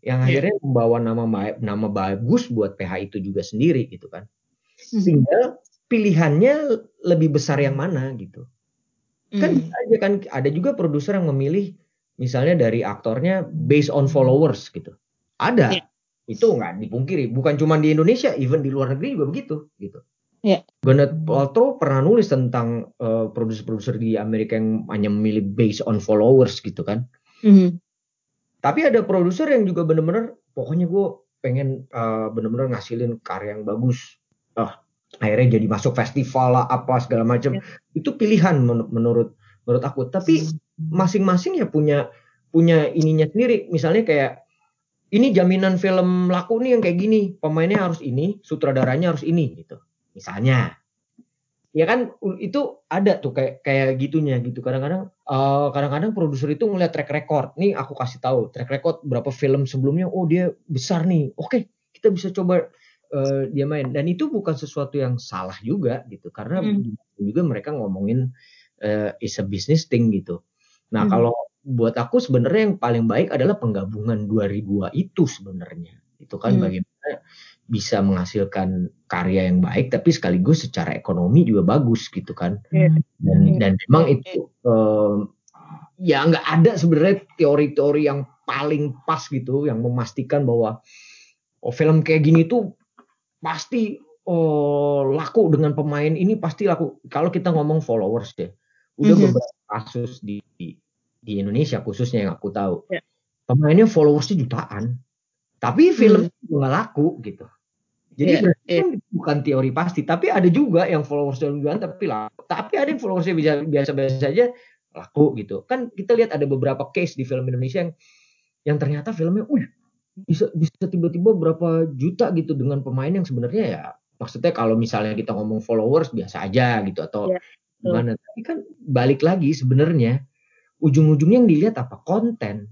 yang akhirnya yeah. membawa nama nama bagus buat P H itu juga sendiri gitu kan. Sehingga pilihannya lebih besar yang mana gitu. Kan aja kan ada juga produser yang memilih misalnya dari aktornya based on followers gitu. Ada. Yeah. Itu enggak dipungkiri, bukan cuma di Indonesia, even di luar negeri juga begitu gitu. Iya. Yeah. Gwyneth Paltrow pernah nulis tentang uh, produser-produser di Amerika yang hanya memilih based on followers gitu kan. Mm-hmm. Tapi ada produser yang juga benar-benar pokoknya gue pengen uh, bener-bener ngasilin karya yang bagus, uh, akhirnya jadi masuk festival lah apa segala macam, ya. Itu pilihan men- menurut menurut aku. Tapi masing-masing ya punya punya ininya sendiri. Misalnya kayak ini jaminan film laku nih yang kayak gini, pemainnya harus ini, sutradaranya harus ini gitu. Misalnya, ya kan itu ada tuh kayak kayak gitunya gitu. Kadang-kadang uh, kadang-kadang produser itu ngeliat track record. Nih aku kasih tahu track record berapa film sebelumnya. Oh dia besar nih. Oke, kita bisa coba uh, dia main. Dan itu bukan sesuatu yang salah juga gitu. Karena hmm. juga mereka ngomongin uh, is a business thing gitu. Nah hmm. kalau buat aku sebenarnya yang paling baik adalah penggabungan dua ribu itu sebenarnya. Itu kan hmm. bagaimana bisa menghasilkan karya yang baik tapi sekaligus secara ekonomi juga bagus gitu kan. Yeah. Dan yeah. dan memang itu um, ya nggak ada sebenarnya teori-teori yang paling pas gitu yang memastikan bahwa oh, film kayak gini tuh pasti oh, laku dengan pemain ini pasti laku. Kalau kita ngomong followers deh, udah mm-hmm. beberapa kasus di di Indonesia khususnya yang aku tahu yeah. pemainnya followersnya jutaan tapi film mm-hmm. nggak laku gitu. Jadi yeah, yeah. kan bukan teori pasti, tapi ada juga yang followersnya duluan tapi laku. Tapi ada yang followersnya biasa-biasa saja laku gitu. Kan kita lihat ada beberapa case di film Indonesia yang yang ternyata filmnya, uy, bisa bisa tiba-tiba berapa juta gitu dengan pemain yang sebenarnya ya maksudnya kalau misalnya kita ngomong followers biasa aja gitu atau yeah, gimana. Tapi kan balik lagi sebenarnya ujung-ujungnya yang dilihat apa? Konten,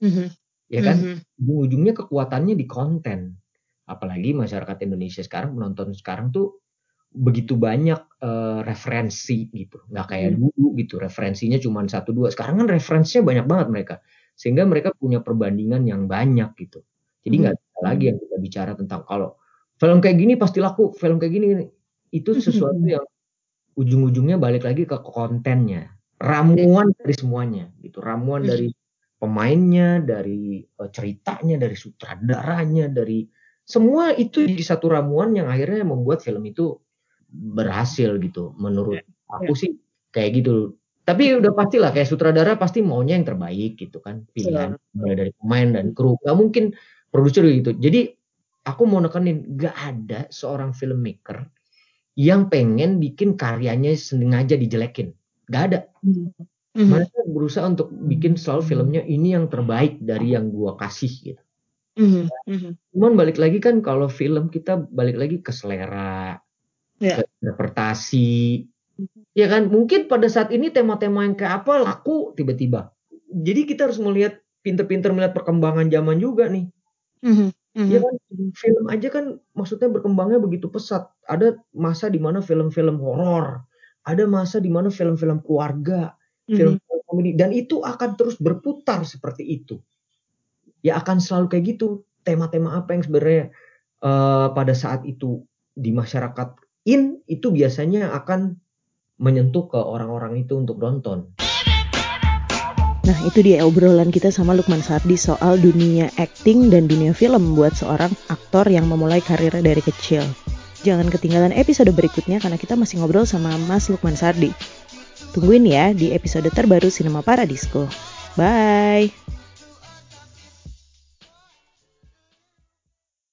mm-hmm. ya kan? Mm-hmm. Ujung-ujungnya kekuatannya di konten. Apalagi masyarakat Indonesia sekarang, penonton sekarang tuh begitu banyak uh, referensi gitu. Nggak kayak hmm. dulu gitu, referensinya cuma satu dua. Sekarang kan referensinya banyak banget mereka. Sehingga mereka punya perbandingan yang banyak gitu. Jadi nggak hmm. bisa lagi yang kita bicara tentang kalau film kayak gini pasti laku, film kayak gini. Itu sesuatu hmm. yang ujung-ujungnya balik lagi ke kontennya. Ramuan dari semuanya gitu. Ramuan hmm. dari pemainnya, dari uh, ceritanya, dari sutradaranya, dari semua itu di satu ramuan yang akhirnya membuat film itu berhasil gitu. Menurut aku sih kayak gitu. Tapi udah pastilah kayak sutradara pasti maunya yang terbaik gitu kan. Pilihan mulai dari pemain dan kru. Gak mungkin produser gitu. Jadi aku mau nekenin gak ada seorang filmmaker yang pengen bikin karyanya sengaja dijelekin. Gak ada. Mereka berusaha untuk bikin selalu filmnya ini yang terbaik dari yang gua kasih gitu. Mm-hmm. Cuman balik lagi kan kalau film kita balik lagi ke selera, yeah. ke interpretasi, mm-hmm. ya kan mungkin pada saat ini tema-tema yang kayak apa laku tiba-tiba. Jadi kita harus melihat pinter-pinter melihat perkembangan zaman juga nih. Mm-hmm. Mm-hmm. Ya kan film aja kan maksudnya berkembangnya begitu pesat. Ada masa di mana film-film horor, ada masa di mana film-film keluarga, mm-hmm. film komedi, dan itu akan terus berputar seperti itu. Ya akan selalu kayak gitu. Tema-tema apa yang sebenarnya uh, pada saat itu di masyarakat in itu biasanya akan menyentuh ke orang-orang itu untuk nonton. Nah itu dia obrolan kita sama Lukman Sardi soal dunia acting dan dunia film buat seorang aktor yang memulai karirnya dari kecil. Jangan ketinggalan episode berikutnya karena kita masih ngobrol sama Mas Lukman Sardi. Tungguin ya di episode terbaru Sinema Paradisco. Bye!